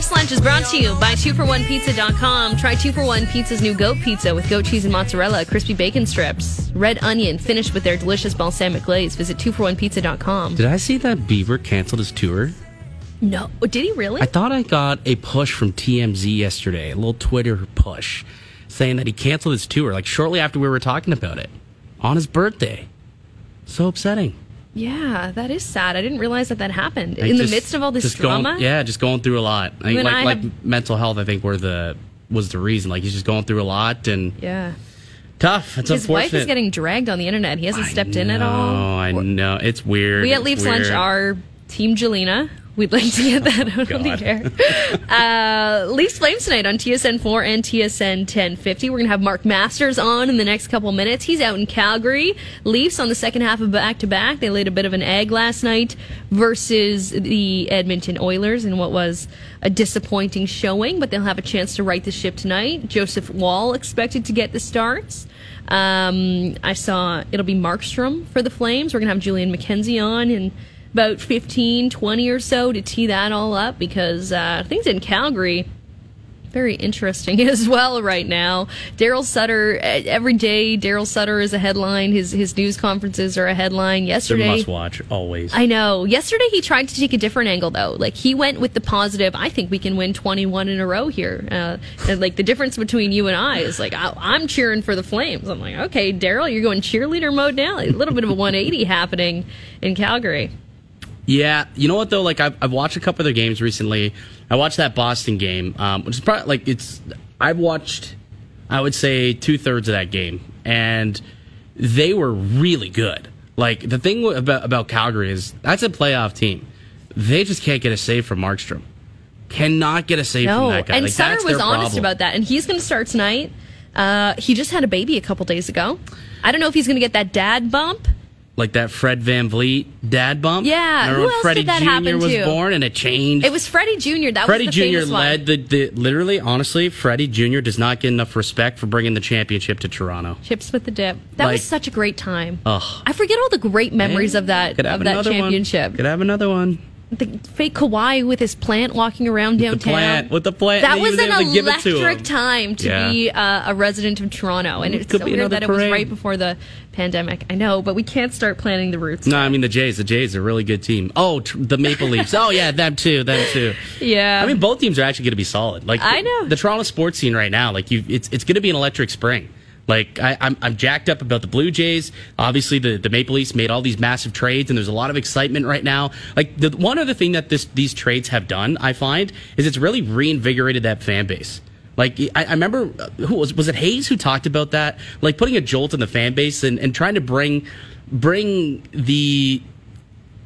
Life's Lunch is brought to you by 2for1pizza.com. Try 2for1 Pizza's new goat pizza with goat cheese and mozzarella, crispy bacon strips, red onion, finished with their delicious balsamic glaze. Visit 2for1pizza.com. Did I see that Beaver canceled his tour? No. Did he really? I thought I got a push from TMZ yesterday, a little Twitter push, saying that he canceled his tour, like shortly after we were talking about it, on his birthday. So upsetting. Yeah, that is sad. I didn't realize that happened. In the midst of all this drama? Just going through a lot. I mean, like mental health, I think, was the reason. Like, he's just going through a lot and... Yeah. Tough. It's unfortunate. His wife is getting dragged on the internet. He hasn't stepped in at all. I know. It's weird. We at Leafs Lunch are Team Jelena. We'd like to get that out on the air. Leafs Flames tonight on TSN 4 and TSN 1050. We're going to have Mark Masters on in the next couple minutes. He's out in Calgary. Leafs on the second half of back-to-back. They laid a bit of an egg last night versus the Edmonton Oilers in what was a disappointing showing, but they'll have a chance to right the ship tonight. Joseph Woll expected to get the starts. I saw it'll be Markstrom for the Flames. We're going to have Julian McKenzie on and about 15, 20 or so to tee that all up, because things in Calgary, very interesting as well right now. Daryl Sutter, every day Daryl Sutter is a headline. His news conferences are a headline. Yesterday... They're must-watch, always. I know. Yesterday he tried to take a different angle, though. Like, he went with the positive, I think we can win 21 in a row here. And, like, the difference between you and I is, like, I'm cheering for the Flames. I'm like, okay, Daryl, you're going cheerleader mode now. Like, a little bit of a 180 happening in Calgary. Yeah, you know what though? Like I've watched a couple of their games recently. I watched that Boston game, which is probably like I've watched, I would say 2/3 of that game, and they were really good. Like the thing about Calgary is that's a playoff team. They just can't get a save from Markstrom. Cannot get a save from that guy. And like, Sutter was honest about that, and he's going to start tonight. He just had a baby a couple days ago. I don't know if he's going to get that dad bump. Like that Fred VanVleet dad bump? Yeah. Remember who else Freddie did that Jr. happen was to? Born and it changed. It was Freddie Jr. That Freddie was the Jr. led the literally, honestly, Freddie Jr. does not get enough respect for bringing the championship to Toronto. Chips with the dip. That was such a great time. Ugh. I forget all the great memories of that championship. Could have another one. The fake Kawhi with his plant walking around downtown. With the plant. That was an electric time to be a resident of Toronto. And it's so weird that it was right before the pandemic. I know, but we can't start planning the roots. No, I mean, the Jays are a really good team. Oh, the Maple Leafs. Oh, yeah, them too. Yeah. I mean, both teams are actually going to be solid. Like, I know. The Toronto sports scene right now, like, it's going to be an electric spring. Like, I'm jacked up about the Blue Jays. Obviously, the Maple Leafs made all these massive trades, and there's a lot of excitement right now. Like, one other thing that these trades have done, I find, is it's really reinvigorated that fan base. Like, I remember, who was it Hayes who talked about that? Like, putting a jolt in the fan base and trying to bring the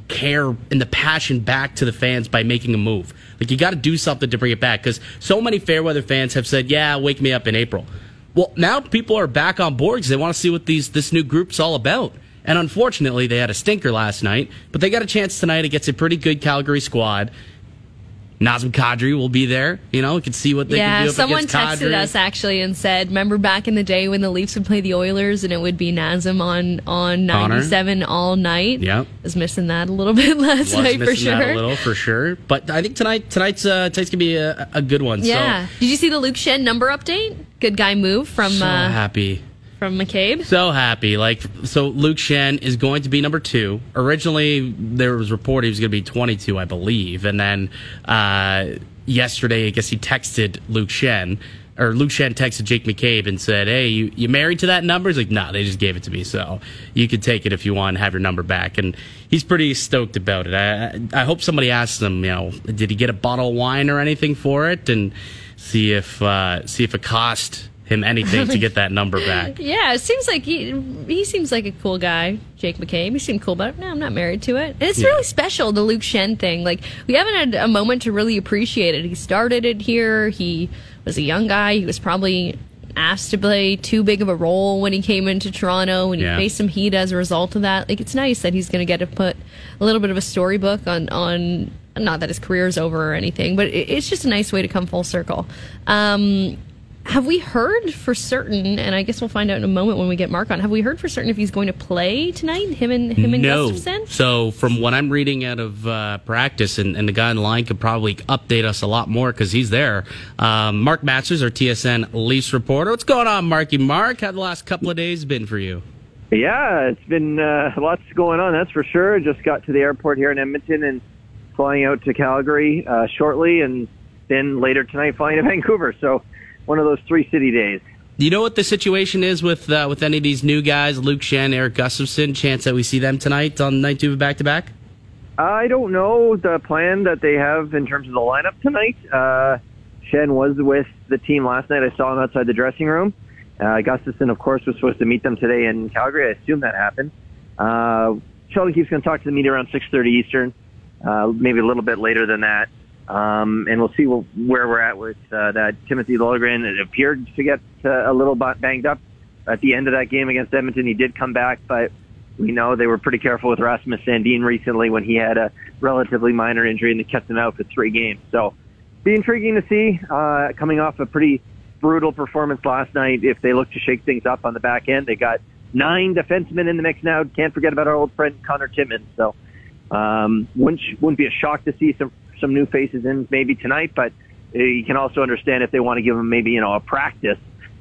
care and the passion back to the fans by making a move. Like, you got to do something to bring it back, because so many Fairweather fans have said, yeah, wake me up in April. Well, now people are back on board because they want to see what this new group's all about. And unfortunately, they had a stinker last night, but they got a chance tonight against a pretty good Calgary squad. Nazem Kadri will be there. You know, we can see what they can do up against Kadri. Yeah, someone texted us, actually, and said, remember back in the day when the Leafs would play the Oilers and it would be Nazem on 97 all night? Yeah. Was missing that a little bit last night, for sure. Was missing that a little, for sure. But I think tonight's going to be a good one. Yeah. So. Did you see the Luke Schenn number update? Good guy move from... So happy. From McCabe. So happy. Like, so Luke Schenn is going to be number 2. Originally, there was reported he was going to be 22, I believe. And then yesterday, I guess he texted Luke Schenn, or Luke Schenn texted Jake McCabe and said, hey, you married to that number? He's like, no, they just gave it to me. So you can take it if you want and have your number back. And he's pretty stoked about it. I hope somebody asks him, you know, did he get a bottle of wine or anything for it? And see if it cost him anything to get that number back. Yeah, it seems like he seems like a cool guy, Jake McCabe. He seemed cool about it. No, I'm not married to it. And it's really special, the Luke Schenn thing. Like, we haven't had a moment to really appreciate it. He started it here. He was a young guy. He was probably asked to play too big of a role when he came into Toronto, and he faced some heat as a result of that. Like, it's nice that he's going to get to put a little bit of a storybook on not that his career's over or anything, but it's just a nice way to come full circle. Have we heard for certain, and I guess we'll find out in a moment when we get Mark on, have we heard for certain if he's going to play tonight, him and no. Gustafsson? So from what I'm reading out of practice, and the guy in line could probably update us a lot more because he's there, Mark Masters, our TSN Leafs reporter. What's going on, Marky Mark? How the last couple of days been for you? Yeah, it's been lots going on, that's for sure. Just got to the airport here in Edmonton and flying out to Calgary shortly, and then later tonight flying to Vancouver. So one of those three-city days. You know what the situation is with any of these new guys, Luke Schenn, Erik Gustafsson? Chance that we see them tonight on night two of back-to-back? I don't know the plan that they have in terms of the lineup tonight. Schenn was with the team last night. I saw him outside the dressing room. Gustafsson, of course, was supposed to meet them today in Calgary. I assume that happened. Sheldon Keefe's going to talk to the media around 6:30 Eastern, maybe a little bit later than that. And we'll see where we're at with that. Timothy Liljegren, it appeared to get a little banged up at the end of that game against Edmonton. He did come back, but we know they were pretty careful with Rasmus Sandin recently when he had a relatively minor injury and they kept him out for 3 games. So be intriguing to see, coming off a pretty brutal performance last night. If they look to shake things up on the back end, they got 9 defensemen in the mix now. Can't forget about our old friend Connor Timmins. So wouldn't be a shock to see some new faces in maybe tonight, but you can also understand if they want to give them maybe, a practice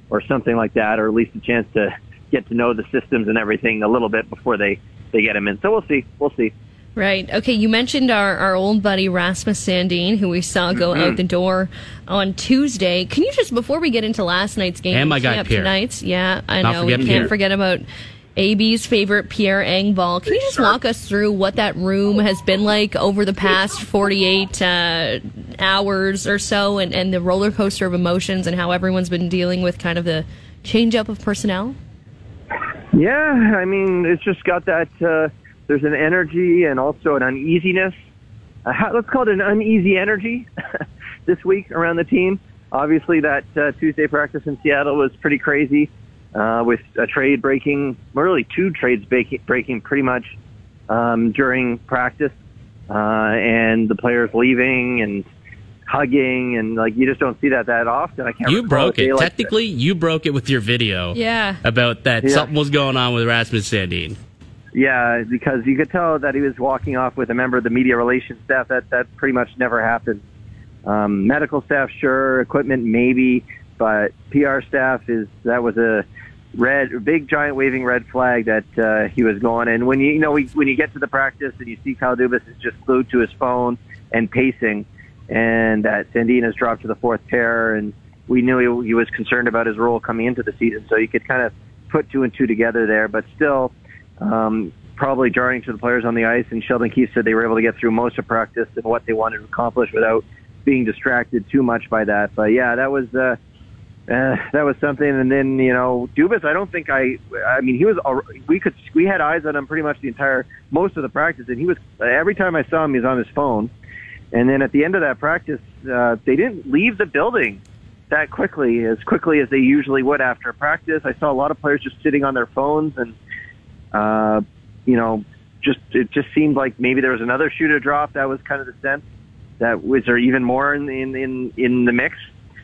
or something like that, or at least a chance to get to know the systems and everything a little bit before they get them in. So we'll see. Right. Okay, you mentioned our old buddy Rasmus Sandin, who we saw go out the door on Tuesday. Can you just, before we get into last night's game, and my guy Pierre. Tonight's, yeah, I know, we can't forget about AB's favorite, Pierre Engvall. Can you just walk us through what that room has been like over the past 48 hours or so, and the roller coaster of emotions and how everyone's been dealing with kind of the change-up of personnel? Yeah, I mean, it's just got that, there's an energy and also an uneasiness. Let's call it an uneasy energy this week around the team. Obviously, that Tuesday practice in Seattle was pretty crazy. With a trade breaking, really 2 trades breaking pretty much during practice, and the players leaving and hugging, and like you just don't see that often. I can't. You broke it. Technically, you broke it with your video. Yeah. About that, something was going on with Rasmus Sandin. Yeah, because you could tell that he was walking off with a member of the media relations staff. That pretty much never happens. Medical staff, sure. Equipment, maybe. But PR staff was a big giant waving red flag that he was going. And when you get to the practice and you see Kyle Dubas is just glued to his phone and pacing, and that Sandin has dropped to the 4th pair, and we knew he was concerned about his role coming into the season, so you could kind of put 2 and 2 together there. But still, probably jarring to the players on the ice. And Sheldon Keefe said they were able to get through most of practice and what they wanted to accomplish without being distracted too much by that. But yeah, that was. That was something. And then, Dubas, I don't think I mean, he was, we had eyes on him pretty much most of the practice. And he was, every time I saw him, he was on his phone. And then at the end of that practice, they didn't leave the building that quickly as they usually would after a practice. I saw a lot of players just sitting on their phones and, it just seemed like maybe there was another shoe to drop. That was kind of the sense that was there even more in the mix.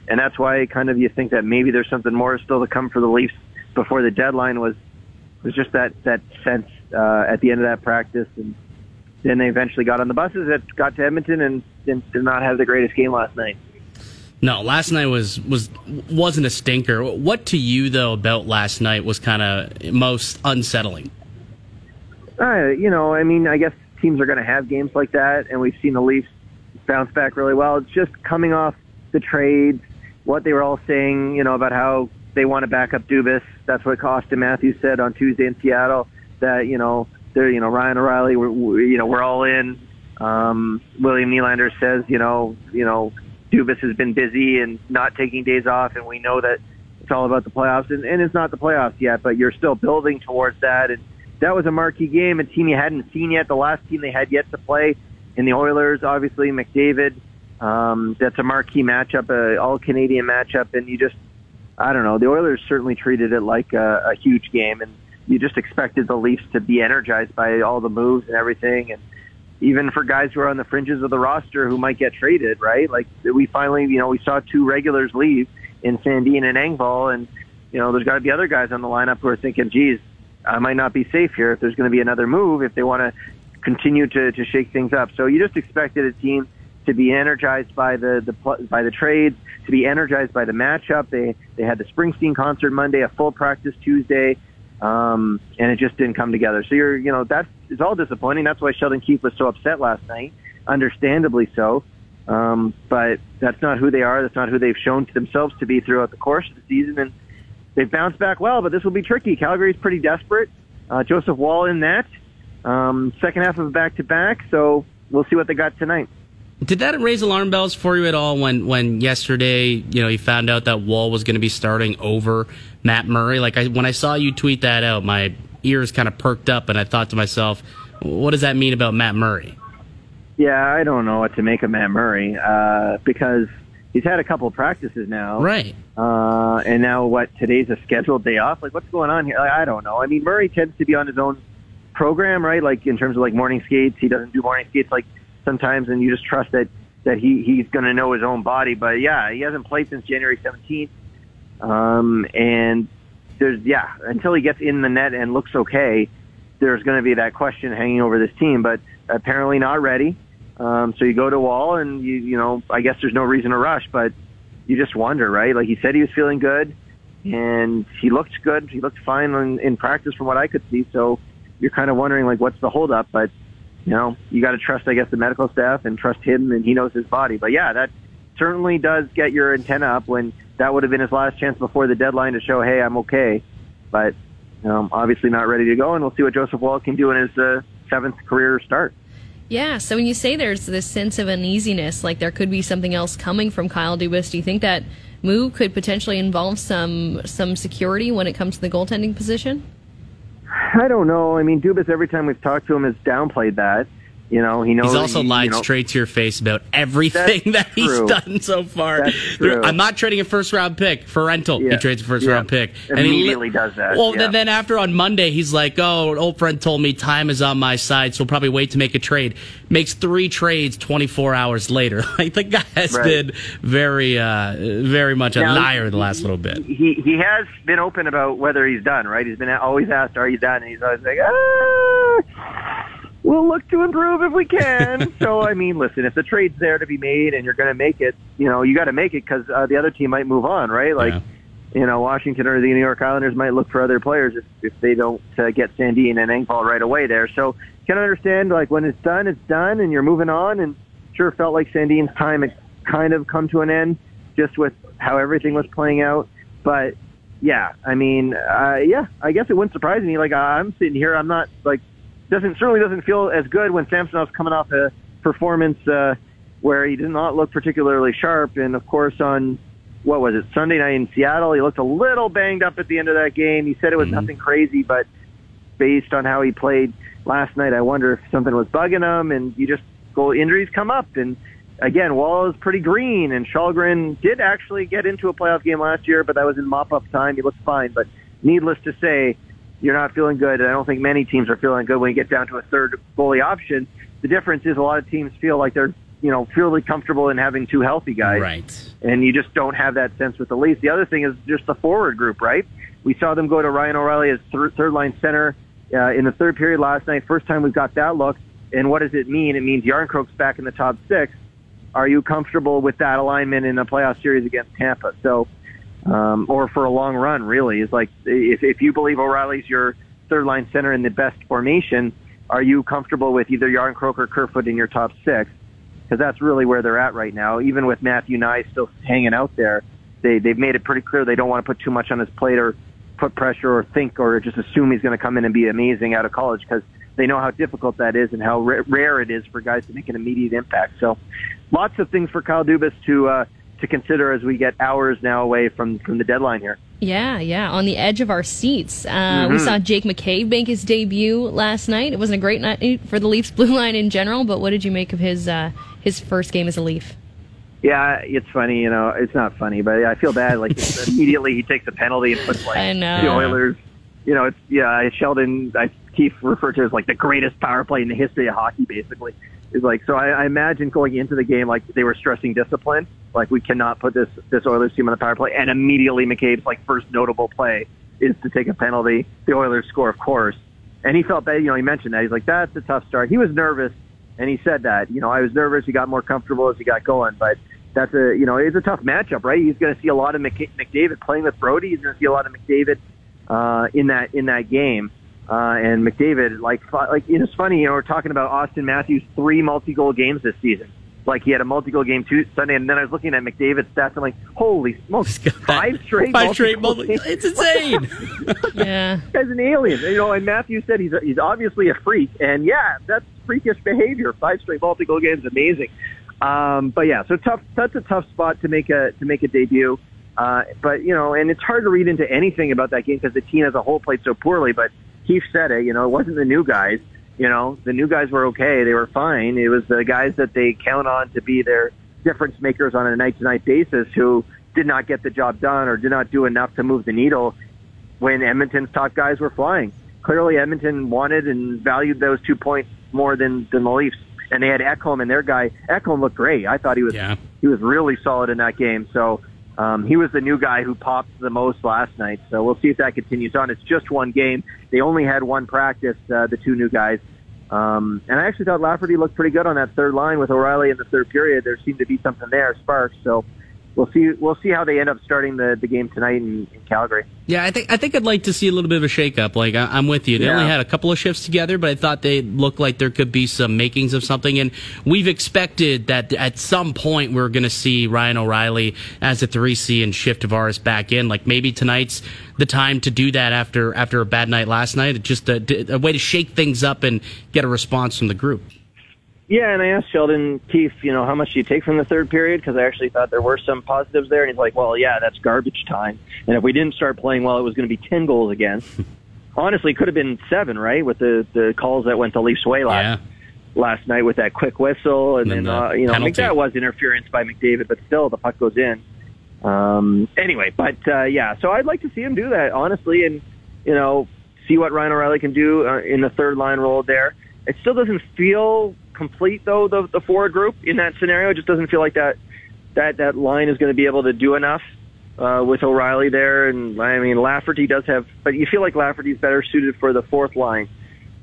And that's why kind of you think that maybe there's something more still to come for the Leafs before the deadline was just that sense at the end of that practice. And then they eventually got on the buses that got to Edmonton and did not have the greatest game last night. No, last night wasn't a stinker. What to you, though, about last night was kind of most unsettling? I guess teams are going to have games like that, and we've seen the Leafs bounce back really well. It's just coming off the trades, what they were all saying, about how they want to back up Dubas. That's what Auston Matthews said on Tuesday in Seattle, that, they're, Ryan O'Reilly, we're all in. William Nylander says, Dubas has been busy and not taking days off, and we know that it's all about the playoffs, and it's not the playoffs yet, but you're still building towards that. And that was a marquee game, a team you hadn't seen yet, the last team they had yet to play, in the Oilers, obviously, McDavid. That's a marquee matchup, an all-Canadian matchup, and you just, I don't know, the Oilers certainly treated it like a huge game, and you just expected the Leafs to be energized by all the moves and everything, and even for guys who are on the fringes of the roster who might get traded, right? Like, we finally, we saw 2 regulars leave, in Sandin and Engvall. And, you know, there's got to be other guys on the lineup who are thinking, geez, I might not be safe here if there's going to be another move, if they want to continue to shake things up. So you just expected a team to be energized by the trades, to be energized by the matchup. They had the Springsteen concert Monday, a full practice Tuesday, and it just didn't come together. So it's all disappointing. That's why Sheldon Keefe was so upset last night, understandably so. But that's not who they are. That's not who they've shown themselves to be throughout the course of the season. And they've bounced back well, but this will be tricky. Calgary's pretty desperate. Joseph Woll in that. Second half of a back-to-back, so we'll see what they got tonight. Did that raise alarm bells for you at all when yesterday, you know, you found out that Woll was going to be starting over Matt Murray? Like, when I saw you tweet that out, my ears kind of perked up, and I thought to myself, what does that mean about Matt Murray? Yeah, I don't know what to make of Matt Murray because he's had a couple of practices now. Right. And now today's a scheduled day off? Like, what's going on here? I don't know. I mean, Murray tends to be on his own program, right? Like, in terms of, like, morning skates. He doesn't do morning skates, like, sometimes, and you just trust that he's going to know his own body. But, yeah, he hasn't played since January 17th. And there's, yeah, until he gets in the net and looks okay, there's going to be that question hanging over this team. But apparently not ready. So you go to Woll, and, you know, I guess there's no reason to rush, but you just wonder, right? Like, he said he was feeling good, and he looked good. He looked fine in practice from what I could see. So you're kind of wondering, like, what's the holdup? But, you know, you got to trust, I guess, the medical staff and trust him, and he knows his body. But, yeah, that certainly does get your antenna up when that would have been his last chance before the deadline to show, hey, I'm okay. But obviously not ready to go, and we'll see what Joseph Woll can do in his seventh career start. Yeah, so when you say there's this sense of uneasiness, like there could be something else coming from Kyle Dubas, do you think that move could potentially involve some security when it comes to the goaltending position? I don't know. I mean, Dubas, every time we've talked to him, has downplayed that. You know, he knows. He's also lied straight to your face about everything that he's done so far. That's true. I'm not trading a first-round pick for rental. Yeah. He trades a first-round pick. And immediately does that. Well, then after on Monday, he's like, oh, an old friend told me time is on my side, so we'll probably wait to make a trade. Makes 3 trades 24 hours later. Like, the guy has been very, very much a liar the last little bit. He has been open about whether he's done, right? He's been always asked, are you done? And he's always like, ah. We'll look to improve if we can. So, I mean, listen, if the trade's there to be made and you're going to make it, you know, you got to make it because the other team might move on, right? Like, you know, Washington or the New York Islanders might look for other players if they don't get Sandin and Engvall right away there. So, you can understand, like, when it's done, and you're moving on. And sure felt like Sandin's time had kind of come to an end just with how everything was playing out. But, yeah, I mean, I guess it wouldn't surprise me. Like, I'm sitting here, I'm not, like, doesn't feel as good when Samsonov's coming off a performance where he did not look particularly sharp. And, of course, on, what was it, Sunday night in Seattle, he looked a little banged up at the end of that game. He said it was nothing crazy, but based on how he played last night, I wonder if something was bugging him. And you just go, injuries come up. And, again, Woll is pretty green. And Källgren did actually get into a playoff game last year, but that was in mop-up time. He looked fine. But needless to say, you're not feeling good, and I don't think many teams are feeling good when you get down to a third goalie option. The difference is a lot of teams feel like they're, you know, fairly comfortable in having 2 healthy guys. Right. And you just don't have that sense with the Leafs. The other thing is just the forward group, right? We saw them go to Ryan O'Reilly as third-line center in the third period last night. First time we got that look. And what does it mean? It means Yarncroke's back in the top 6. Are you comfortable with that alignment in a playoff series against Tampa? So, or for a long run, really. It's like, if you believe O'Reilly's your third-line center in the best formation, are you comfortable with either Yarncroke or Kerfoot in your top 6? Because that's really where they're at right now. Even with Matthew Nye still hanging out there, they've made it pretty clear they don't want to put too much on his plate or put pressure or think or just assume he's going to come in and be amazing out of college, because they know how difficult that is and how rare it is for guys to make an immediate impact. So lots of things for Kyle Dubas to consider as we get hours now away from the deadline here. Yeah, on the edge of our seats. We saw Jake McCabe make his debut last night. It wasn't a great night for the Leafs blue line in general, but what did you make of his first game as a Leaf? Yeah, it's funny, you know, it's not funny, but I feel bad. Like, immediately he takes a penalty and puts, like, the Oilers. You know, it's Sheldon, I Keefe referred to as like the greatest power play in the history of hockey, basically. Is like, so I imagine going into the game, like, they were stressing discipline. Like, we cannot put this Oilers team on the power play. And immediately McCabe's, like, first notable play is to take a penalty. The Oilers score, of course. And he felt bad. You know, he mentioned that. He's like, that's a tough start. He was nervous, and he said that. You know, I was nervous. He got more comfortable as he got going. But that's a, you know, it's a tough matchup, right? He's going to see a lot of McDavid playing with Brody. He's going to see a lot of McDavid in that game. And McDavid, like it's funny, you know, we're talking about Auston Matthews, 3 multi-goal games this season. Like, he had a multi-goal game Sunday, and then I was looking at McDavid's stats, I'm like, holy smokes, 5 straight multi-goal games. It's insane. Yeah. As an alien, you know, and Matthews said he's obviously a freak, and yeah, that's freakish behavior. 5 straight multi-goal games, amazing. But yeah, so tough. That's a tough spot to make a debut. But, you know, and it's hard to read into anything about that game because the team as a whole played so poorly, but Keefe said it, you know, it wasn't the new guys. You know, the new guys were okay. They were fine. It was the guys that they count on to be their difference makers on a night-to-night basis who did not get the job done or did not do enough to move the needle when Edmonton's top guys were flying. Clearly, Edmonton wanted and valued those 2 points more than the Leafs. And they had Ekholm and their guy. Ekholm looked great. I thought he was really solid in that game. So he was the new guy who popped the most last night. So we'll see if that continues on. It's just one game. They only had one practice, the two new guys. And I actually thought Lafferty looked pretty good on that third line with O'Reilly in the third period. There seemed to be something there, sparks. So we'll see how they end up starting the game tonight in Calgary. Yeah, I think I'd like to see a little bit of a shakeup. Like, I'm with you. They only had a couple of shifts together, but I thought they looked like there could be some makings of something. And we've expected that at some point we're going to see Ryan O'Reilly as a 3C and shift Tavares back in. Like, maybe tonight's the time to do that after a bad night last night. It's just a way to shake things up and get a response from the group. Yeah, and I asked Sheldon Keefe, you know, how much do you take from the third period? Because I actually thought there were some positives there. And he's like, well, yeah, that's garbage time. And if we didn't start playing well, it was going to be 10 goals again. Honestly, it could have been 7, right, with the calls that went the Leafs' way last night with that quick whistle. And then, you know, I think that was interference by McDavid, but still the puck goes in. Anyway, but, yeah, so I'd like to see him do that, honestly, and, you know, see what Ryan O'Reilly can do in the third-line role there. It still doesn't feel complete, though, the forward group in that scenario. It just doesn't feel like that line is going to be able to do enough with O'Reilly there. And, I mean, Lafferty does have – but you feel like Lafferty's better suited for the fourth line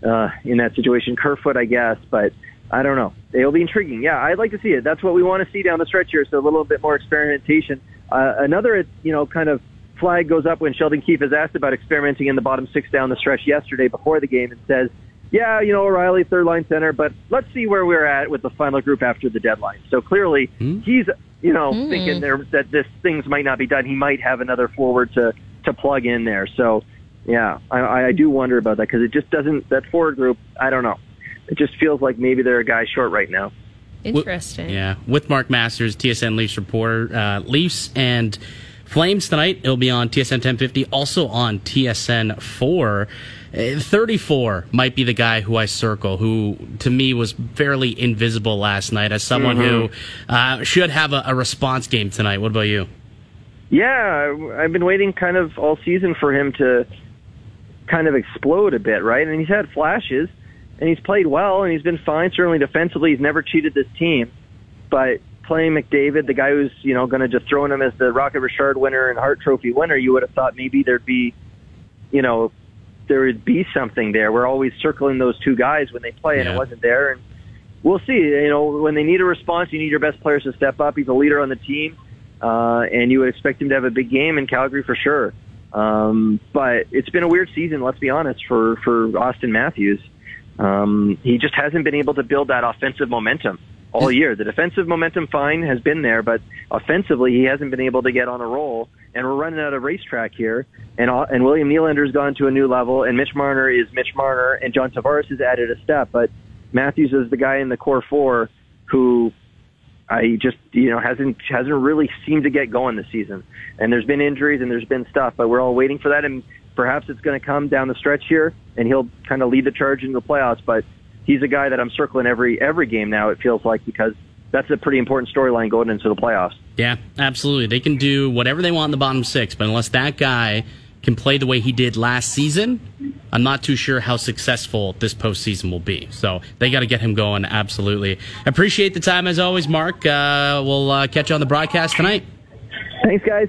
in that situation. Kerfoot, I guess, but I don't know. It'll be intriguing. Yeah, I'd like to see it. That's what we want to see down the stretch here, so a little bit more experimentation. Another, you know, kind of flag goes up when Sheldon Keefe is asked about experimenting in the bottom six down the stretch yesterday before the game and says, yeah, you know, O'Reilly, third-line center, but let's see where we're at with the final group after the deadline. So clearly he's, you know, thinking there that this things might not be done. He might have another forward to plug in there. So, yeah, I do wonder about that because it just doesn't – that forward group, I don't know. It just feels like maybe they're a guy short right now. Interesting. Yeah, with Mark Masters, TSN Leafs reporter. Leafs and Flames tonight. It'll be on TSN 1050, also on TSN 4. 34 might be the guy who I circle, who to me was fairly invisible last night as someone who should have a response game tonight. What about you? Yeah, I've been waiting kind of all season for him to kind of explode a bit, right? And he's had flashes, and he's played well, and he's been fine. Certainly defensively, he's never cheated this team. But playing McDavid, the guy who's, you know, going to just throw him as the Rocket Richard winner and Hart Trophy winner, you would have thought maybe there'd be, you know, there would be something there. We're always circling those two guys when they play, and it wasn't there. And we'll see. You know, when they need a response, you need your best players to step up. He's a leader on the team, and you would expect him to have a big game in Calgary for sure. But it's been a weird season, let's be honest, for Auston Matthews. He just hasn't been able to build that offensive momentum all year. The defensive momentum, fine, has been there, but offensively he hasn't been able to get on a roll. And we're running out of racetrack here. And William Nylander's gone to a new level. And Mitch Marner is Mitch Marner. And John Tavares has added a step. But Matthews is the guy in the core four who I just, you know, hasn't really seemed to get going this season. And there's been injuries and there's been stuff. But we're all waiting for that. And perhaps it's going to come down the stretch here. And he'll kind of lead the charge into the playoffs. But he's a guy that I'm circling every game now, it feels like, because that's a pretty important storyline going into the playoffs. Yeah, absolutely. They can do whatever they want in the bottom six, but unless that guy can play the way he did last season, I'm not too sure how successful this postseason will be. So they got to get him going, absolutely. Appreciate the time as always, Mark. We'll catch you on the broadcast tonight. Thanks, guys.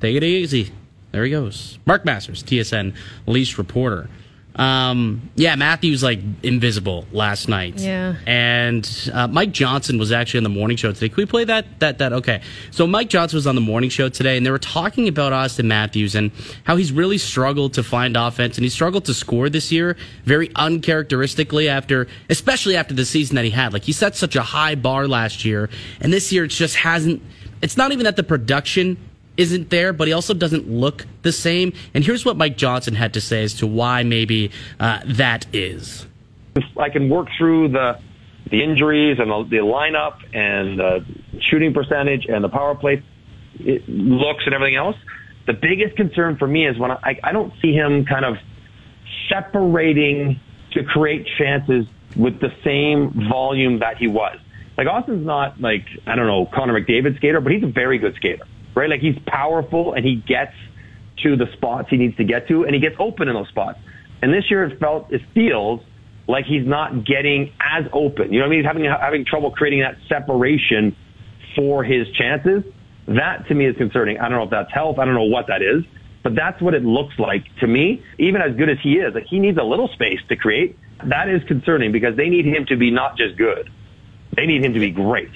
Take it easy. There he goes. Mark Masters, TSN Leafs reporter. Matthews like invisible last night. Yeah. And Mike Johnson was actually on the morning show today. Can we play that? Okay. So Mike Johnson was on the morning show today, and they were talking about Auston Matthews and how he's really struggled to find offense, and he struggled to score this year very uncharacteristically especially after the season that he had. Like, he set such a high bar last year, and this year it just hasn't. It's not even that the production isn't there, but he also doesn't look the same. And here's what Mike Johnson had to say as to why maybe that is. I can work through the injuries and the lineup and the shooting percentage and the power play looks and everything else. The biggest concern for me is when I don't see him kind of separating to create chances with the same volume that he was. Like, Auston's not like, I don't know, Connor McDavid skater, but he's a very good skater. Right, like, he's powerful and he gets to the spots he needs to get to, and he gets open in those spots. And this year it feels like he's not getting as open. You know what I mean? He's having trouble creating that separation for his chances. That to me is concerning. I don't know if that's health. I don't know what that is, but that's what it looks like to me. Even as good as he is, like, he needs a little space to create. That is concerning because they need him to be not just good. They need him to be great.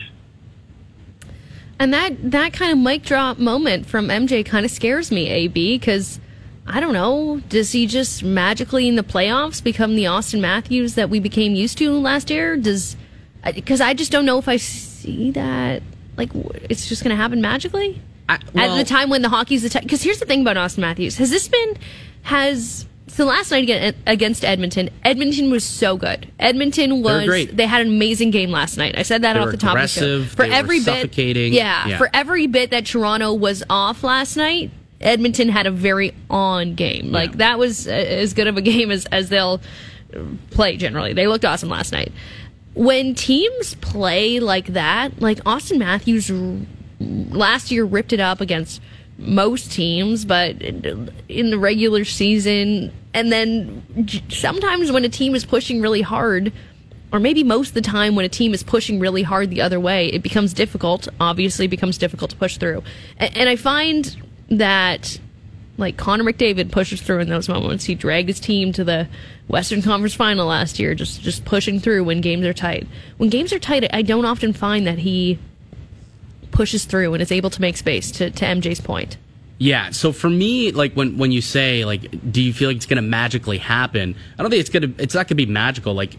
And that kind of mic drop moment from MJ kind of scares me, AB, because, I don't know, does he just magically in the playoffs become the Auston Matthews that we became used to last year? Because I just don't know if I see that. Like, it's just going to happen magically? At the time when the hockey's the time. Because here's the thing about Auston Matthews. So last night against Edmonton was so good. Edmonton was great. They had an amazing game last night. I said that off the top of the show. For every bit, yeah. For every bit that Toronto was off last night, Edmonton had a very on game. Yeah. Like, that was as good of a game as they'll play generally. They looked awesome last night. When teams play like that, like, Auston Matthews last year ripped it up against most teams, but in the regular season, and then sometimes when a team is pushing really hard, or maybe most of the time when a team is pushing really hard the other way, it becomes difficult, to push through. And I find that, like, Connor McDavid pushes through in those moments. He dragged his team to the Western Conference Final last year, just pushing through when games are tight. When games are tight, I don't often find that he pushes through and is able to make space, to MJ's point. Yeah, so for me, like, when you say, like, do you feel like it's going to magically happen? I don't think it's not going to be magical. Like,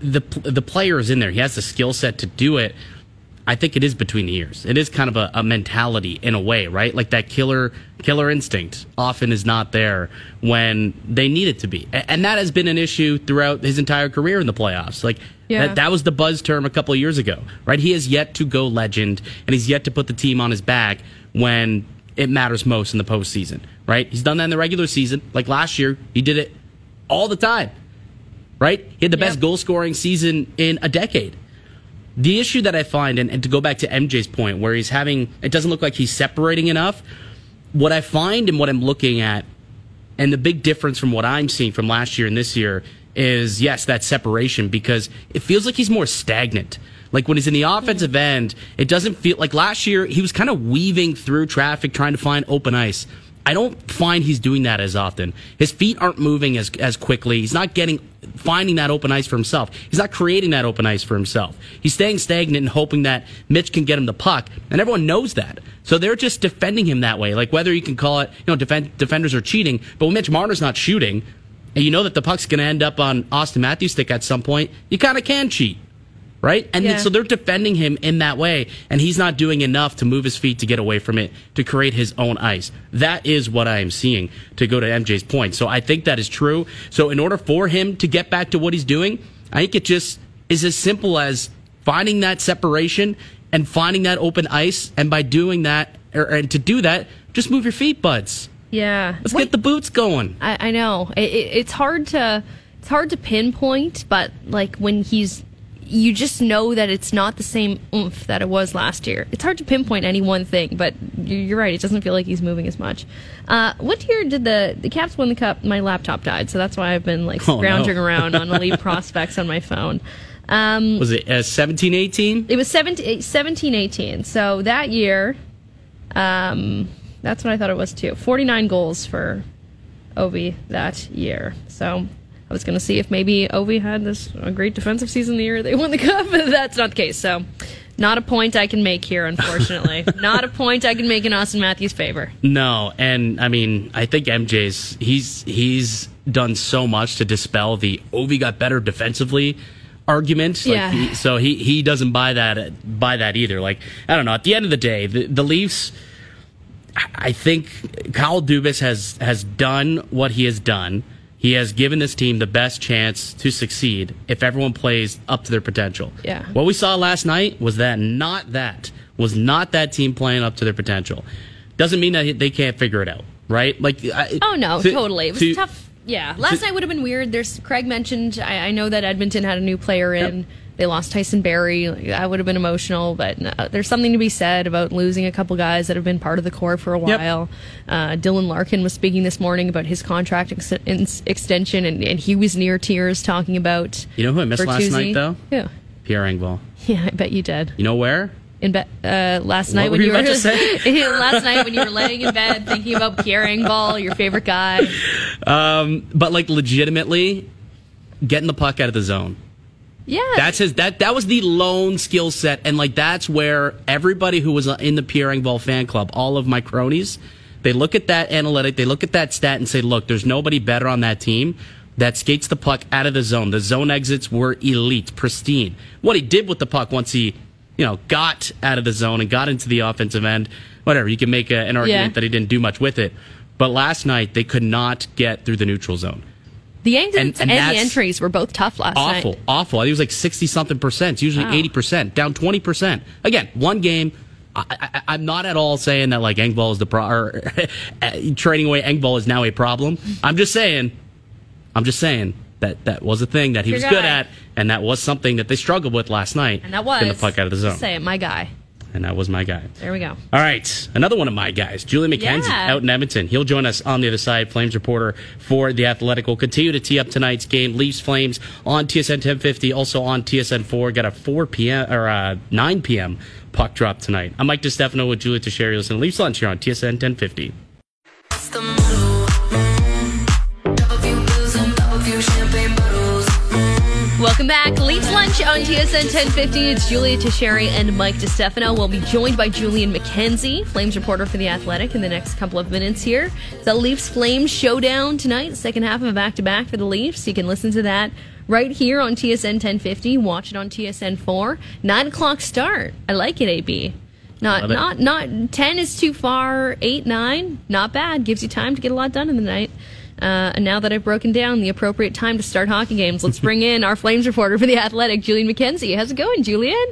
the player is in there. He has the skill set to do it. I think it is between the ears. It is kind of a mentality in a way, right? Like, that killer instinct often is not there when they need it to be. And that has been an issue throughout his entire career in the playoffs. Like, yeah. That was the buzz term a couple of years ago, right? He has yet to go legend, and he's yet to put the team on his back when it matters most in the postseason, right? He's done that in the regular season. Like, last year, he did it all the time, right? He had the best goal-scoring season in a decade. The issue that I find, and to go back to MJ's point, where he's having, it doesn't look like he's separating enough. What I find and what I'm looking at, and the big difference from what I'm seeing from last year and this year, is, yes, that separation, because it feels like he's more stagnant. Like, when he's in the offensive end, it doesn't feel like last year he was kind of weaving through traffic trying to find open ice. I don't find he's doing that as often. His feet aren't moving as quickly. He's not finding that open ice for himself. He's not creating that open ice for himself. He's staying stagnant and hoping that Mitch can get him the puck, and everyone knows that. So they're just defending him that way. Like, whether you can call it, you know, defenders are cheating, but when Mitch Marner's not shooting, and you know that the puck's going to end up on Auston Matthews' stick at some point, you kind of can cheat, right? And so they're defending him in that way, and he's not doing enough to move his feet to get away from it, to create his own ice. That is what I am seeing, to go to MJ's point. So I think that is true. So in order for him to get back to what he's doing, I think it just is as simple as finding that separation and finding that open ice, and by doing that, and to do that, just move your feet, buds. Yeah. Let's get the boots going. I know. It's hard to pinpoint, but, like, when he's you just know that it's not the same oomph that it was last year. It's hard to pinpoint any one thing, but you're right. It doesn't feel like he's moving as much. What year did the Caps win the Cup? My laptop died, so that's why I've been like scrounging around on elite prospects on my phone. Was it 17-18? It was 17-18. So that year, that's what I thought it was too. 49 goals for Ovi that year. So I was going to see if maybe Ovi had a great defensive season the year they won the Cup, but that's not the case. So not a point I can make here, unfortunately. Not a point I can make in Auston Matthews' favor. No, and I mean, I think MJ's, he's done so much to dispel the Ovi got better defensively argument. Yeah. So he doesn't buy that either. Like, I don't know. At the end of the day, the Leafs, I think Kyle Dubas has done what he has done. He has given this team the best chance to succeed if everyone plays up to their potential. Yeah. What we saw last night was that team playing up to their potential. Doesn't mean that they can't figure it out, right? Like, totally. It was tough. Yeah, last night would have been weird. Craig mentioned. I know that Edmonton had a new player in. Yep. They lost Tyson Barrie. I would have been emotional, but no, there's something to be said about losing a couple guys that have been part of the core for a while. Yep. Dylan Larkin was speaking this morning about his contract extension, and he was near tears talking about. You know who I missed Bertuzzi last night, though? Yeah, Pierre Engvall. Yeah, I bet you did. You know where? Last night when you were laying in bed thinking about Pierre Engvall, your favorite guy. But like legitimately, getting the puck out of the zone. Yeah, that's his. That was the lone skill set, and like that's where everybody who was in the Pierre Engvall fan club, all of my cronies, they look at that analytic, they look at that stat, and say, "Look, there's nobody better on that team that skates the puck out of the zone. The zone exits were elite, pristine. What he did with the puck once he." Got out of the zone and got into the offensive end. Whatever, you can make an argument that he didn't do much with it. But last night, they could not get through the neutral zone. The exits and the entries were both tough last night. Awful. I think it was like 60-something percent. It's usually 80%, down 20%. Again, one game. I'm not at all saying that like Engvall is the problem. Trading away Engvall is now a problem. I'm just saying. That was a thing that he was good at, and that was something that they struggled with last night. And that was getting the puck out of the zone. Say it, my guy. And that was my guy. There we go. All right, another one of my guys, Julian McKenzie, out in Edmonton. He'll join us on the other side. Flames reporter for The Athletic will continue to tee up tonight's game. Leafs Flames on TSN 1050, also on TSN 4. Got a 9 p.m. puck drop tonight. I'm Mike DiStefano with Julia Teixeira. Listen to Leafs Lunch here on TSN 1050. Welcome back. Leafs Lunch on TSN 1050. It's Julia Teixeira and Mike DiStefano. We'll be joined by Julian McKenzie, Flames reporter for The Athletic, in the next couple of minutes here. It's a Leafs-Flames showdown tonight, second half of a back-to-back for the Leafs. You can listen to that right here on TSN 1050. Watch it on TSN 4. 9 o'clock start. I like it, AB. Not 10 is too far. 8, 9, not bad. Gives you time to get a lot done in the night. And now that I've broken down the appropriate time to start hockey games, let's bring in our Flames reporter for The Athletic, Julian McKenzie. How's it going, Julian?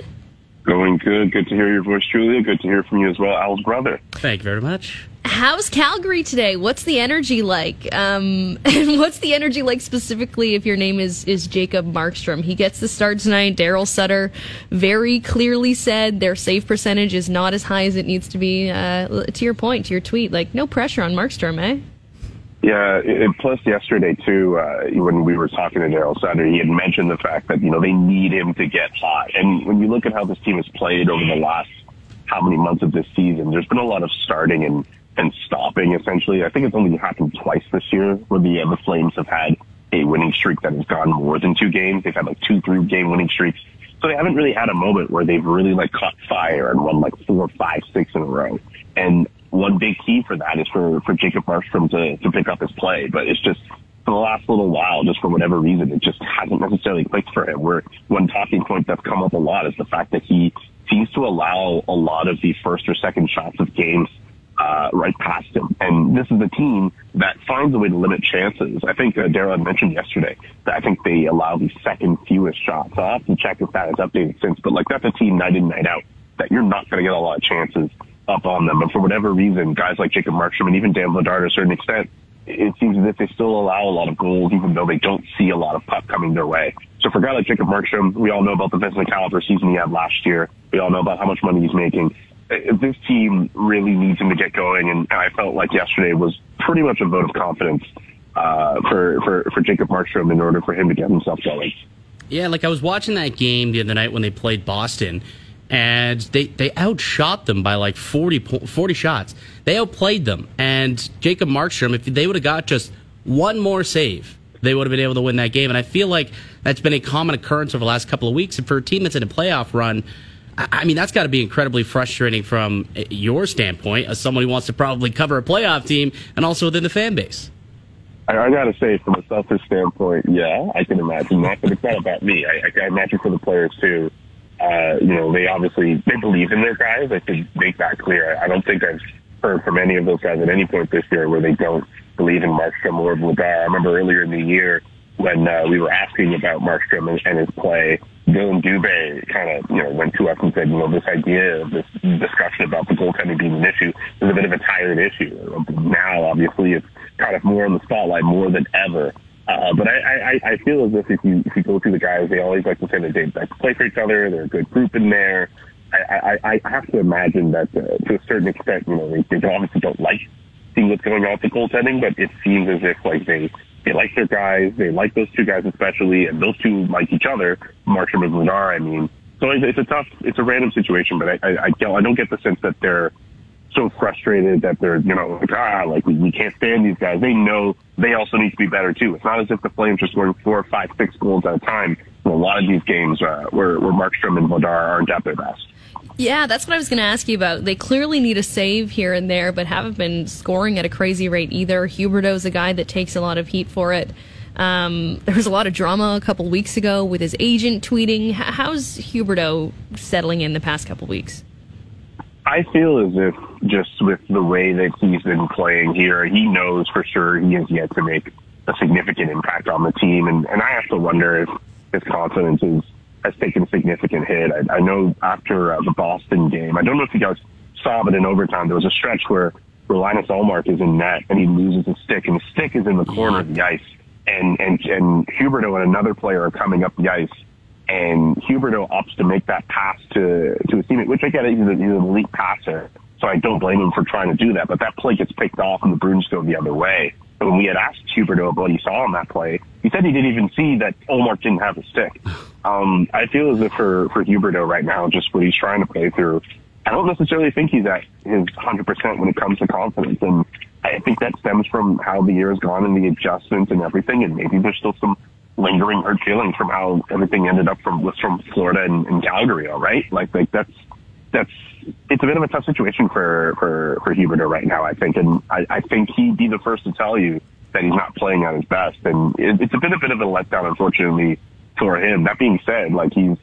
Going good. Good to hear your voice, Julia. Good to hear from you as well, Al's brother. Thank you very much. How's Calgary today? What's the energy like? And what's the energy like specifically if your name is Jacob Markstrom? He gets the start tonight. Daryl Sutter very clearly said their save percentage is not as high as it needs to be. To your point, to your tweet, like no pressure on Markstrom, eh? Yeah, plus yesterday, too, when we were talking to Daryl Sutter, he had mentioned the fact that, they need him to get hot. And when you look at how this team has played over the last how many months of this season, there's been a lot of starting and stopping, essentially. I think it's only happened twice this year where the Flames have had a winning streak that has gone more than two games. They've had, 2 3-game winning streaks. So they haven't really had a moment where they've really, caught fire and won, 4, 5, 6 in a row. And one big key for that is for Jacob Markstrom to pick up his play, but it's just for the last little while, just for whatever reason, it just hasn't necessarily clicked for him. Where one talking point that's come up a lot is the fact that he seems to allow a lot of the first or second shots of games right past him. And this is a team that finds a way to limit chances. I think Daryl had mentioned yesterday that I think they allow the second fewest shots. I'll have to check if that is updated since, but that's a team night in, night out that you're not going to get a lot of chances up on them. But for whatever reason, guys like Jacob Markstrom and even Dan Vladar to a certain extent, it seems as if they still allow a lot of goals, even though they don't see a lot of puck coming their way. So for a guy like Jacob Markstrom, we all know about the Vince caliber season he had last year. We all know about how much money he's making. This team really needs him to get going, and I felt like yesterday was pretty much a vote of confidence for Jacob Markstrom in order for him to get himself going. Yeah, like I was watching that game the other night when they played Boston, and they outshot them by like 40 shots. They outplayed them, and Jacob Markstrom, if they would have got just one more save, they would have been able to win that game. And I feel like that's been a common occurrence over the last couple of weeks. And for a team that's in a playoff run, I mean, that's got to be incredibly frustrating from your standpoint as someone who wants to probably cover a playoff team and also within the fan base. I got to say, from a selfish standpoint, yeah, I can imagine that. But it's not about me. I imagine for the players, too. They obviously, they believe in their guys. I think make that clear. I don't think I've heard from any of those guys at any point this year where they don't believe in Markstrom or Vladar. I remember earlier in the year when we were asking about Markstrom and his play, Dylan Dubé kind of, went to us and said, this idea of this discussion about the goaltending being an issue is a bit of a tired issue. Now, obviously, it's kind of more in the spotlight more than ever. But I feel as if you go through the guys, they always like to say that they like to play for each other. They're a good group in there. I have to imagine that to a certain extent, they obviously don't like seeing what's going on with the goaltending, but it seems as if like they like their guys. They like those two guys especially, and those two like each other, Markstrom and Vladar. I mean, so it's a random situation, but I don't get the sense that they're so frustrated that they're, we can't stand these guys. They know they also need to be better too. It's not as if the Flames are scoring 4, 5, 6 goals at a time in a lot of these games where Markstrom and Vladar aren't at their best. Yeah, that's what I was going to ask you about. They clearly need a save here and there, but haven't been scoring at a crazy rate either. Huberdeau's a guy that takes a lot of heat for it. There was a lot of drama a couple weeks ago with his agent tweeting. How's Huberdeau settling in the past couple weeks? I feel as if just with the way that he's been playing here, he knows for sure he has yet to make a significant impact on the team. And I have to wonder if his confidence has taken a significant hit. I know after the Boston game, I don't know if you guys saw, but in overtime, there was a stretch where Linus Ullmark is in net and he loses his stick, and his stick is in the corner of the ice. And Huberdeau and another player are coming up the ice, and Huberdeau opts to make that pass to his teammate, which I get, he's an elite passer, so I don't blame him for trying to do that. But that play gets picked off and the Bruins go the other way. And when we had asked Huberdeau what he saw on that play, he said he didn't even see that Ullmark didn't have a stick. I feel as if for Huberdeau right now, just what he's trying to play through, I don't necessarily think he's at his 100% when it comes to confidence. And I think that stems from how the year has gone and the adjustments and everything. And maybe there's still some lingering hurt feelings from how everything ended up from Florida and Calgary, all right? Like that's it's a bit of a tough situation for Huberdeau right now, I think. And I think he'd be the first to tell you that he's not playing at his best. And it's a bit of a letdown, unfortunately, for him. That being said, like he's,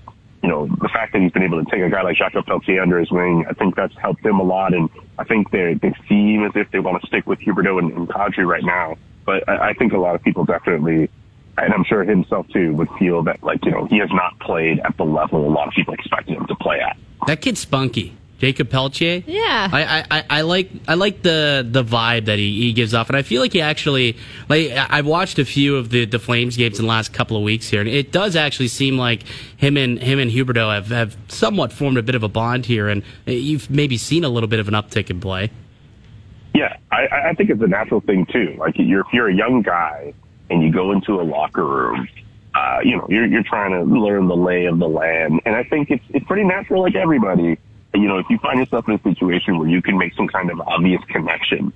the fact that he's been able to take a guy like Jakub Pelletier under his wing, I think that's helped him a lot. And I think they seem as if they want to stick with Huberdeau and Kadri right now. But I think a lot of people definitely, and I'm sure himself too, would feel that he has not played at the level a lot of people expected him to play at. That kid's spunky. Jakub Pelletier? Yeah. I like the vibe that he gives off, and I feel like he actually, like, I've watched a few of the Flames games in the last couple of weeks here, and it does actually seem like him and Huberdeau have somewhat formed a bit of a bond here, and you've maybe seen a little bit of an uptick in play. Yeah, I think it's a natural thing too. Like if you're a young guy and you go into a locker room, you're trying to learn the lay of the land, and I think it's pretty natural, like everybody. If you find yourself in a situation where you can make some kind of obvious connection,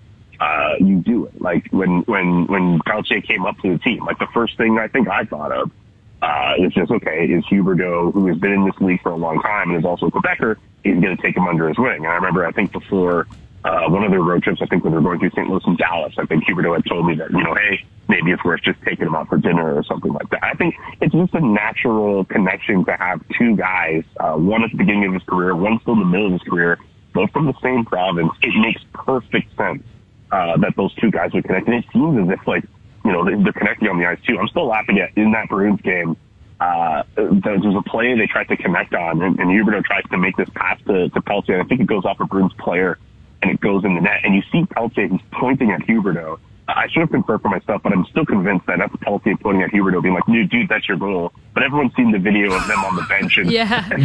you do it. Like when Pelletier came up to the team, like the first thing I think I thought of is just, okay, is Huberdeau, who has been in this league for a long time and is also a Quebecer, is going to take him under his wing. And I remember, I think before one of their road trips, I think when they were going through St. Louis and Dallas, I think Huberdeau had told me that, hey, maybe it's worth just taking him out for dinner or something like that. I think it's just a natural connection to have two guys, one at the beginning of his career, one still in the middle of his career, both from the same province. It makes perfect sense that those two guys would connect. And it seems as if, they're connecting on the ice, too. I'm still laughing at, in that Bruins game, there was a play they tried to connect on, and Huberdeau tries to make this pass to Pelletier. I think it goes off a Bruins player, and it goes in the net. And you see Pelletier, he's pointing at Huberdeau, I should have confirmed for myself, but I'm still convinced that that's Pelletier pointing at Huberdeau being like, dude, that's your goal. But everyone's seen the video of them on the bench. And, yeah. And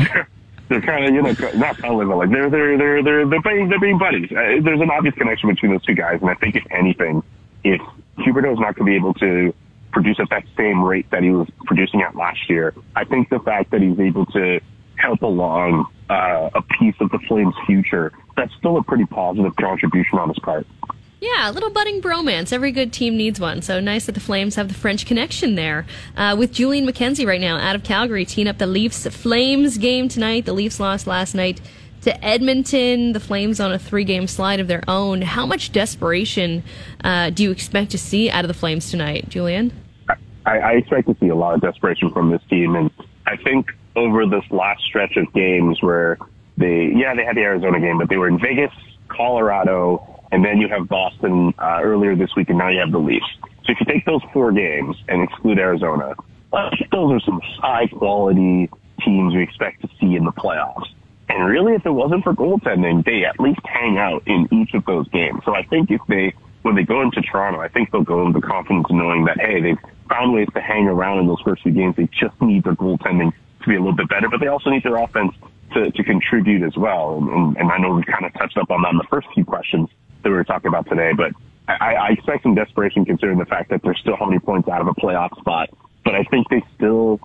they're kind of, you know, not telling, but like, they're being buddies. There's an obvious connection between those two guys. And I think, if anything, if Huberdeau's not going to be able to produce at that same rate that he was producing at last year, I think the fact that he's able to help along a piece of the Flames' future, that's still a pretty positive contribution on his part. Yeah, a little budding bromance. Every good team needs one. So nice that the Flames have the French connection there. With Julian McKenzie right now out of Calgary, teeing up the Leafs-Flames game tonight. The Leafs lost last night to Edmonton. The Flames on a 3-game slide of their own. How much desperation do you expect to see out of the Flames tonight, Julian? I expect to see a lot of desperation from this team. And I think over this last stretch of games where they had the Arizona game, but they were in Vegas, Colorado, and then you have Boston earlier this week, and now you have the Leafs. So if you take those 4 games and exclude Arizona, those are some high-quality teams we expect to see in the playoffs. And really, if it wasn't for goaltending, they at least hang out in each of those games. So I think when they go into Toronto, I think they'll go into confidence knowing that, hey, they've found ways to hang around in those first 2 games. They just need their goaltending to be a little bit better, but they also need their offense to contribute as well. And I know we kind of touched up on that in the first few questions that we were talking about today, but I expect some desperation considering the fact that they're still how many points out of a playoff spot. But I think they still,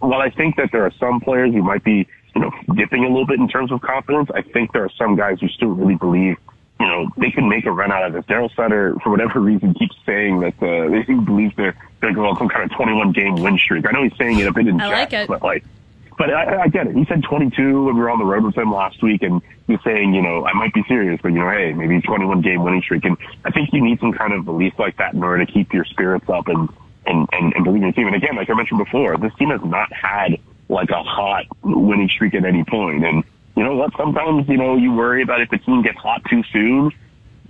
while I think that there are some players who might be, you know, dipping a little bit in terms of confidence, I think there are some guys who still really believe, you know, they can make a run out of this. Daryl Sutter, for whatever reason, keeps saying that they believe they're going on some kind of 21-game win streak. I know he's saying it a bit in jest, but I get it. He said 22 when we were on the road with him last week, and he was saying, you know, I might be serious, but, you know, hey, maybe 21-game winning streak. And I think you need some kind of belief like that in order to keep your spirits up and believe in your team. And again, like I mentioned before, this team has not had, like, a hot winning streak at any point. And you know what? Sometimes, you know, you worry about if the team gets hot too soon.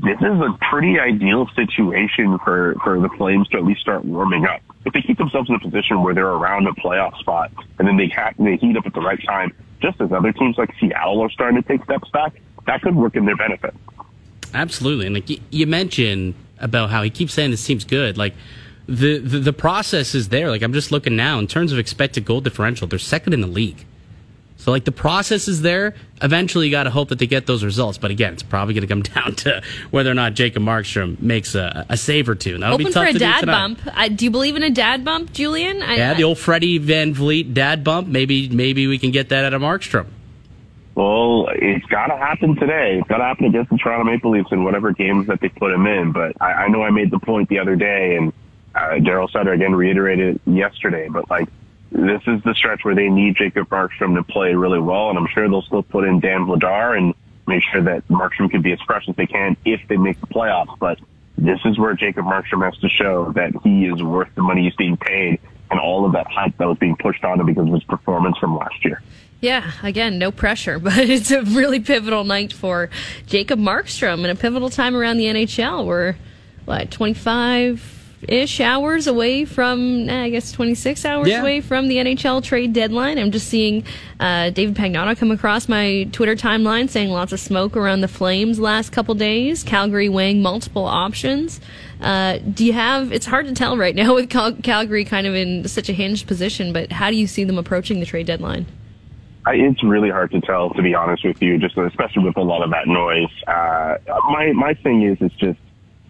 This is a pretty ideal situation for the Flames to at least start warming up. If they keep themselves in a position where they're around a playoff spot and then they heat up at the right time, just as other teams like Seattle are starting to take steps back, that could work in their benefit. Absolutely. And like you mentioned about how he keeps saying this team's good, like the process is there. Like I'm just looking now in terms of expected goal differential, they're second in the league. So, like, the process is there. Eventually, you got to hope that they get those results. But, again, it's probably going to come down to whether or not Jacob Markstrom makes a save or two. That'll be tough to do tonight. Open for a dad bump. Do you believe in a dad bump, Julian? Yeah, the old Freddie VanVleet dad bump. Maybe we can get that out of Markstrom. Well, it's got to happen today. It's got to happen against the Toronto Maple Leafs in whatever games that they put him in. But I know I made the point the other day, and Daryl Sutter, again, reiterated it yesterday. But, like, this is the stretch where they need Jacob Markstrom to play really well, and I'm sure they'll still put in Dan Vladar and make sure that Markstrom can be as fresh as they can if they make the playoffs. But this is where Jacob Markstrom has to show that he is worth the money he's being paid and all of that hype that was being pushed on him because of his performance from last year. Yeah, again, no pressure, but it's a really pivotal night for Jacob Markstrom and a pivotal time around the NHL. We're, 25... ish hours away from, 26 hours away from the NHL trade deadline. I'm just seeing David Pagnotta come across my Twitter timeline saying lots of smoke around the Flames last couple days. Calgary weighing multiple options. It's hard to tell right now with Calgary kind of in such a hinged position, but how do you see them approaching the trade deadline? It's really hard to tell, to be honest with you, just especially with a lot of that noise. My thing is, it's just,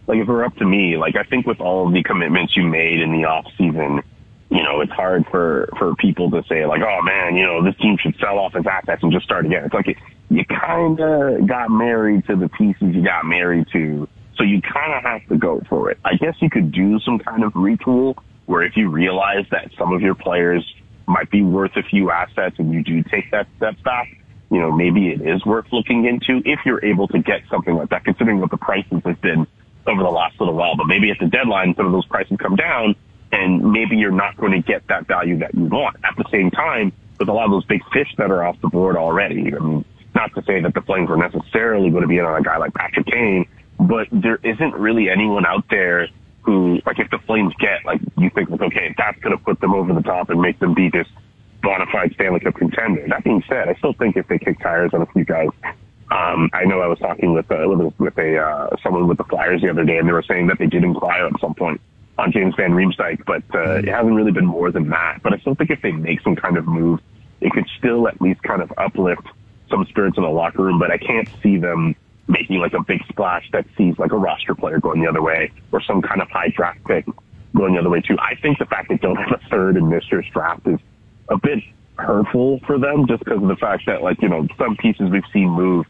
like, if it were up to me, like, I think with all of the commitments you made in the off season, you know, it's hard for people to say, like, oh, man, you know, this team should sell off its assets and just start again. It's like you kind of got married to the pieces you got married to, so you kind of have to go for it. I guess you could do some kind of retool where if you realize that some of your players might be worth a few assets and you do take that step back, you know, maybe it is worth looking into if you're able to get something like that, considering what the prices have been over the last little while. But maybe at the deadline, some of those prices come down and maybe you're not going to get that value that you want. At the same time, with a lot of those big fish that are off the board already, I mean, not to say that the Flames were necessarily going to be in on a guy like Patrick Kane, but there isn't really anyone out there who, like, if the Flames get, like, you think, like, okay, that's going to put them over the top and make them be this bona fide Stanley Cup contender. That being said, I still think if they kick tires on a few guys, I know I was talking with someone with the Flyers the other day, and they were saying that they did inquire at some point on James van Riemsdyk, but it hasn't really been more than that. But I still think if they make some kind of move, it could still at least kind of uplift some spirits in the locker room. But I can't see them making like a big splash that sees like a roster player going the other way or some kind of high draft pick going the other way too. I think the fact they don't have a third in this year's draft is a bit hurtful for them, just because of the fact that, like, you know, some pieces we've seen move,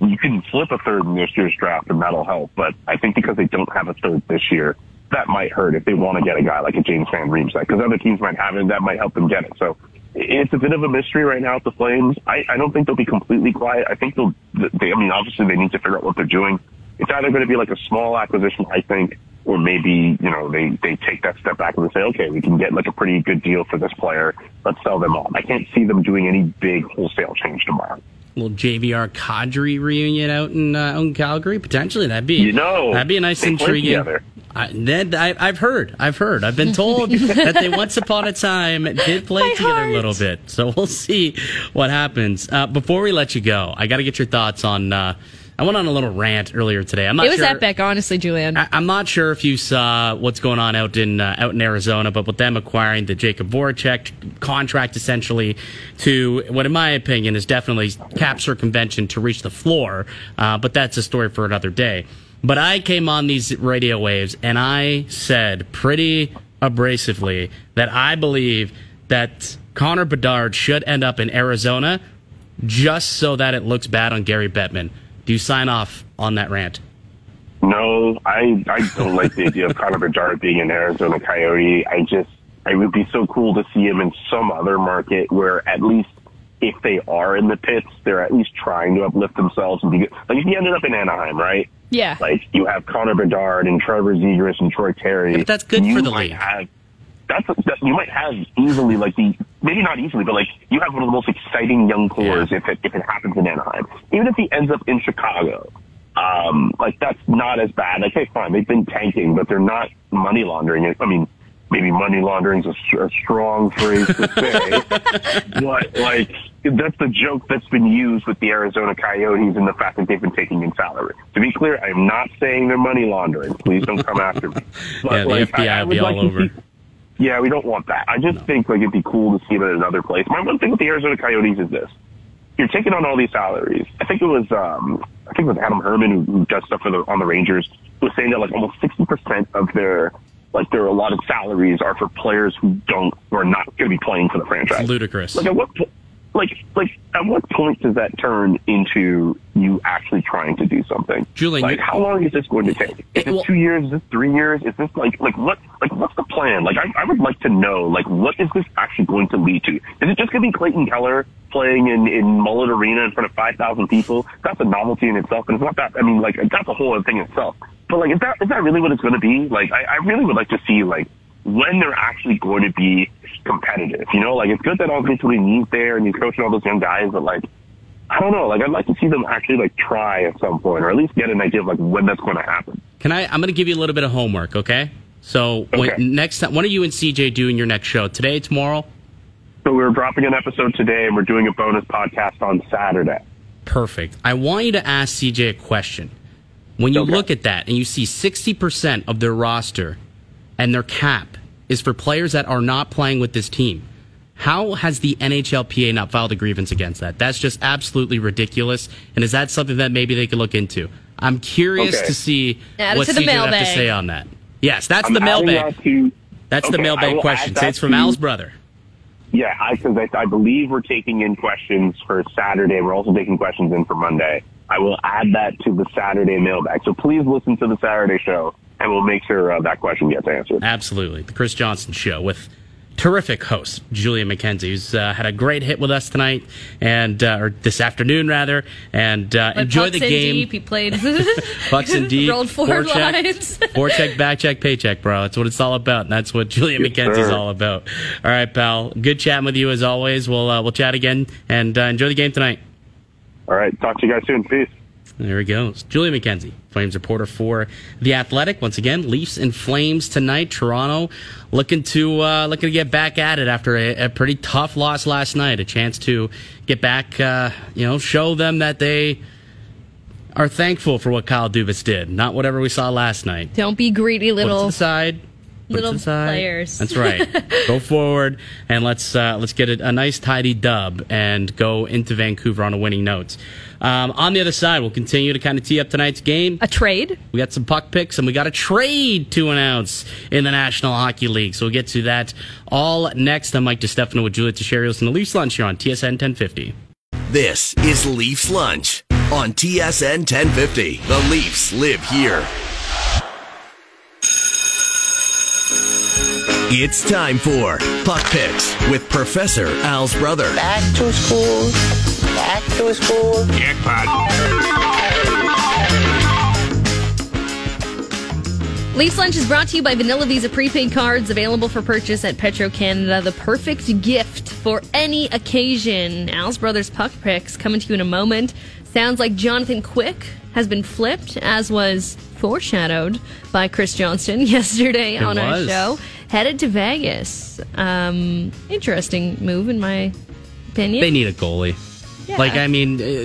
you can flip a third in this year's draft and that'll help. But I think because they don't have a third this year, that might hurt if they want to get a guy like a James van Riemsdyk, because other teams might have it and that might help them get it. So it's a bit of a mystery right now at the Flames. I don't think they'll be completely quiet. I think they obviously they need to figure out what they're doing. It's either going to be like a small acquisition, I think, or maybe, you know, they take that step back and say, okay, we can get like a pretty good deal for this player. Let's sell them off. I can't see them doing any big wholesale change tomorrow. Little JVR Kadri reunion out in Calgary, potentially. That'd be a nice, intriguing. I've heard. I've been told that they once upon a time did play together a little bit. So we'll see what happens. Before we let you go, I got to get your thoughts on. I went on a little rant earlier today. It was epic, honestly, Julian. I'm not sure if you saw what's going on out in Arizona, but with them acquiring the Jacob Voracek contract, essentially, to what, in my opinion, is definitely cap circumvention to reach the floor. But that's a story for another day. But I came on these radio waves and I said pretty abrasively that I believe that Connor Bedard should end up in Arizona just so that it looks bad on Gary Bettman. Do you sign off on that rant? No, I don't like the idea of Connor Bedard being an Arizona Coyote. I would be so cool to see him in some other market where at least if they are in the pits, they're at least trying to uplift themselves and be good. Like if he ended up in Anaheim, right? Yeah. Like you have Connor Bedard and Trevor Zegras and Troy Terry. Yeah, but that's good for the league. You might have easily, like, maybe not easily, but, like, you have one of the most exciting young cores if it happens in Anaheim. Even if he ends up in Chicago, like, that's not as bad. Like, hey, fine, they've been tanking, but they're not money laundering it. I mean, maybe money laundering is a strong phrase to say. But, like, that's the joke that's been used with the Arizona Coyotes and the fact that they've been taking in salary. To be clear, I'm not saying they're money laundering. Please don't come after me. But, yeah, the FBI would be all over. Yeah, we don't want that. I just think like it'd be cool to see it at another place. My one thing with the Arizona Coyotes is this: you're taking on all these salaries. I think it was Adam Herman who does stuff on the Rangers, who was saying that like almost 60% of their allotted salaries are for players who are not going to be playing for the franchise. It's ludicrous. Like at what point does that turn into you actually trying to do something? Julian, like, how long is this going to take? Is this 2 years? Is this 3 years? Is this what's the plan? Like, I would like to know, like, what is this actually going to lead to? Is it just going to be Clayton Keller playing in Mullet Arena in front of 5,000 people? That's a novelty in itself, and it's not that, I mean, like, that's a whole other thing in itself. But, like, is that really what it's going to be? Like, I really would like to see, like, when they're actually going to be competitive, you know, like it's good that obviously he's there and he's coaching all those young guys, but like, I don't know, like I'd like to see them actually like try at some point, or at least get an idea of like when that's going to happen. I'm going to give you a little bit of homework, okay? So next time, when are you and CJ doing your next show? Today, tomorrow? So we're dropping an episode today and we're doing a bonus podcast on Saturday. Perfect. I want you to ask CJ a question. When you look at that and you see 60% of their roster and their cap is for players that are not playing with this team, how has the NHLPA not filed a grievance against that? That's just absolutely ridiculous. And is that something that maybe they could look into? I'm curious to see what CJ have to say on that. Yes, that's the mailbag. That's the mailbag question. It's from Al's brother. Yeah, because I believe we're taking in questions for Saturday. We're also taking questions in for Monday. I will add that to the Saturday mailbag. So please listen to the Saturday show, and we'll make sure that question gets answered. Absolutely. The Chris Johnson Show with terrific host Julian McKenzie, who's had a great hit with us tonight, and or this afternoon, rather. And enjoy the game. Deep, he played Bucks and Deep. Rolled forward lines. Forecheck, backcheck, paycheck, bro. That's what it's all about, and that's what Julian McKenzie's all about. All right, pal. Good chatting with you, as always. We'll chat again, and enjoy the game tonight. All right. Talk to you guys soon. Peace. There he goes. Julian McKenzie, Flames reporter for The Athletic. Once again, Leafs and Flames tonight. Toronto looking to get back at it after a pretty tough loss last night. A chance to get back, show them that they are thankful for what Kyle Dubas did, not whatever we saw last night. Don't be greedy little players. That's right. Go forward, and let's get a nice, tidy dub and go into Vancouver on a winning note. On the other side, we'll continue to kind of tee up tonight's game. A trade. We got some puck picks, and we got a trade to announce in the National Hockey League. So we'll get to that all next. I'm Mike DiStefano with Julia Teixeira, and the Leafs Lunch here on TSN 1050. This is Leafs Lunch on TSN 1050. The Leafs live here. It's time for Puck Picks with Professor Al's brother. Back to school. Jackpot. Leafs Lunch is brought to you by Vanilla Visa prepaid cards, available for purchase at Petro-Canada. The perfect gift for any occasion. Al's brother's Puck Picks coming to you in a moment. Sounds like Jonathan Quick has been flipped, as was foreshadowed by Chris Johnston yesterday on our show. Headed to Vegas. Interesting move, in my opinion. They need a goalie. Yeah.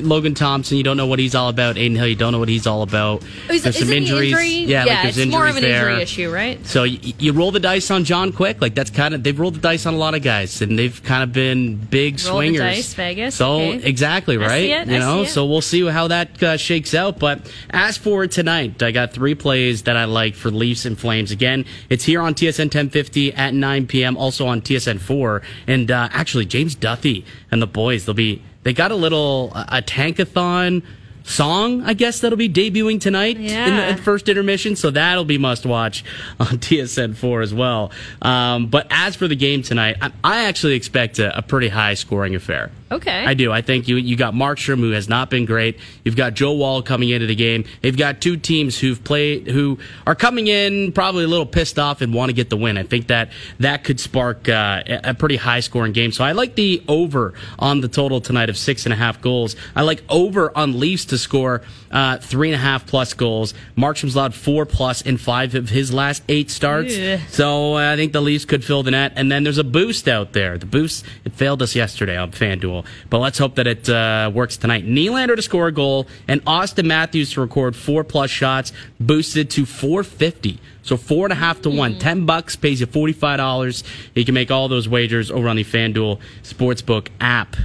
Logan Thompson, you don't know what he's all about. Aiden Hill, you don't know what he's all about. There's some injuries. There's injuries there. It's more of an injury issue, right? So you roll the dice on John Quick. They've rolled the dice on a lot of guys, and they've kind of been big swingers. Roll the dice, Vegas. So, okay. Exactly, right? I see it. So we'll see how that shakes out. But as for tonight, I got three plays that I like for Leafs and Flames. Again, it's here on TSN 1050 at 9 p.m., also on TSN 4. And actually, James Duthie and the boys, They got a little tankathon song, I guess, that'll be debuting tonight in the first intermission, so that'll be must-watch on TSN 4 as well. But as for the game tonight, I actually expect a pretty high-scoring affair. Okay. I do. I think you got Markstrom, who has not been great. You've got Joe Wall coming into the game. They've got two teams who are coming in probably a little pissed off and want to get the win. I think that could spark a pretty high-scoring game. So I like the over on the total tonight of 6.5 goals. I like over on Leafs to score 3.5 plus goals. Markstrom's allowed 4 plus in 5 of his last 8 starts. Yeah. So I think the Leafs could fill the net. And then there's a boost out there. The boost, it failed us yesterday on FanDuel. But let's hope that it works tonight. Nylander to score a goal, and Auston Matthews to record 4-plus shots, boosted to 450. So 4.5 to 1. $10 pays you $45. You can make all those wagers over on the FanDuel Sportsbook app.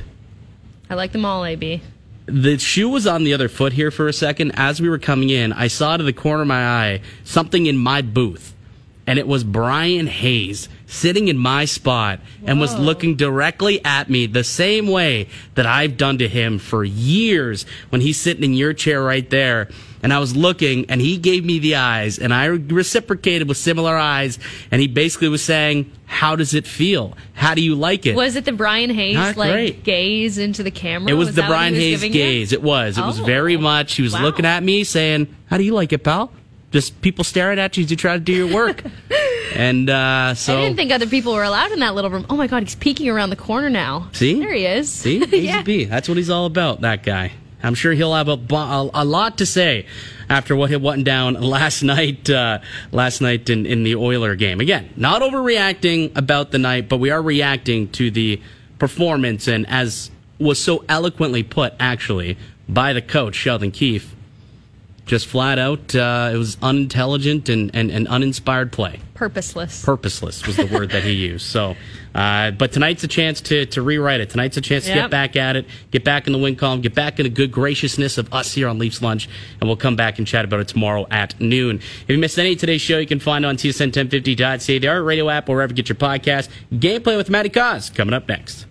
I like them all, AB. The shoe was on the other foot here for a second. As we were coming in, I saw to the corner of my eye something in my booth. And it was Brian Hayes sitting in my spot and was looking directly at me the same way that I've done to him for years when he's sitting in your chair right there. And I was looking, and he gave me the eyes, and I reciprocated with similar eyes. And he basically was saying, how does it feel? How do you like it? Was it the Brian Hayes gaze into the camera? It was the Brian Hayes gaze. It was. It was very much. He was looking at me saying, how do you like it, pal? Just people staring at you as you try to do your work. And so I didn't think other people were allowed in that little room. Oh, my God, he's peeking around the corner now. See? There he is. See? AGB. That's what he's all about, that guy. I'm sure he'll have a lot to say after what went down last night in the Oilers game. Again, not overreacting about the night, but we are reacting to the performance. And as was so eloquently put, actually, by the coach, Sheldon Keefe, just flat out, it was unintelligent and uninspired play. Purposeless. Purposeless was the word that he used. So, but tonight's a chance to rewrite it. Tonight's a chance to get back at it, get back in the win column, get back in the good graciousness of us here on Leafs Lunch, and we'll come back and chat about it tomorrow at noon. If you missed any of today's show, you can find it on tsn1050.ca, the iHeartRadio app, or wherever you get your podcast. Gameplay with Matty Koz coming up next.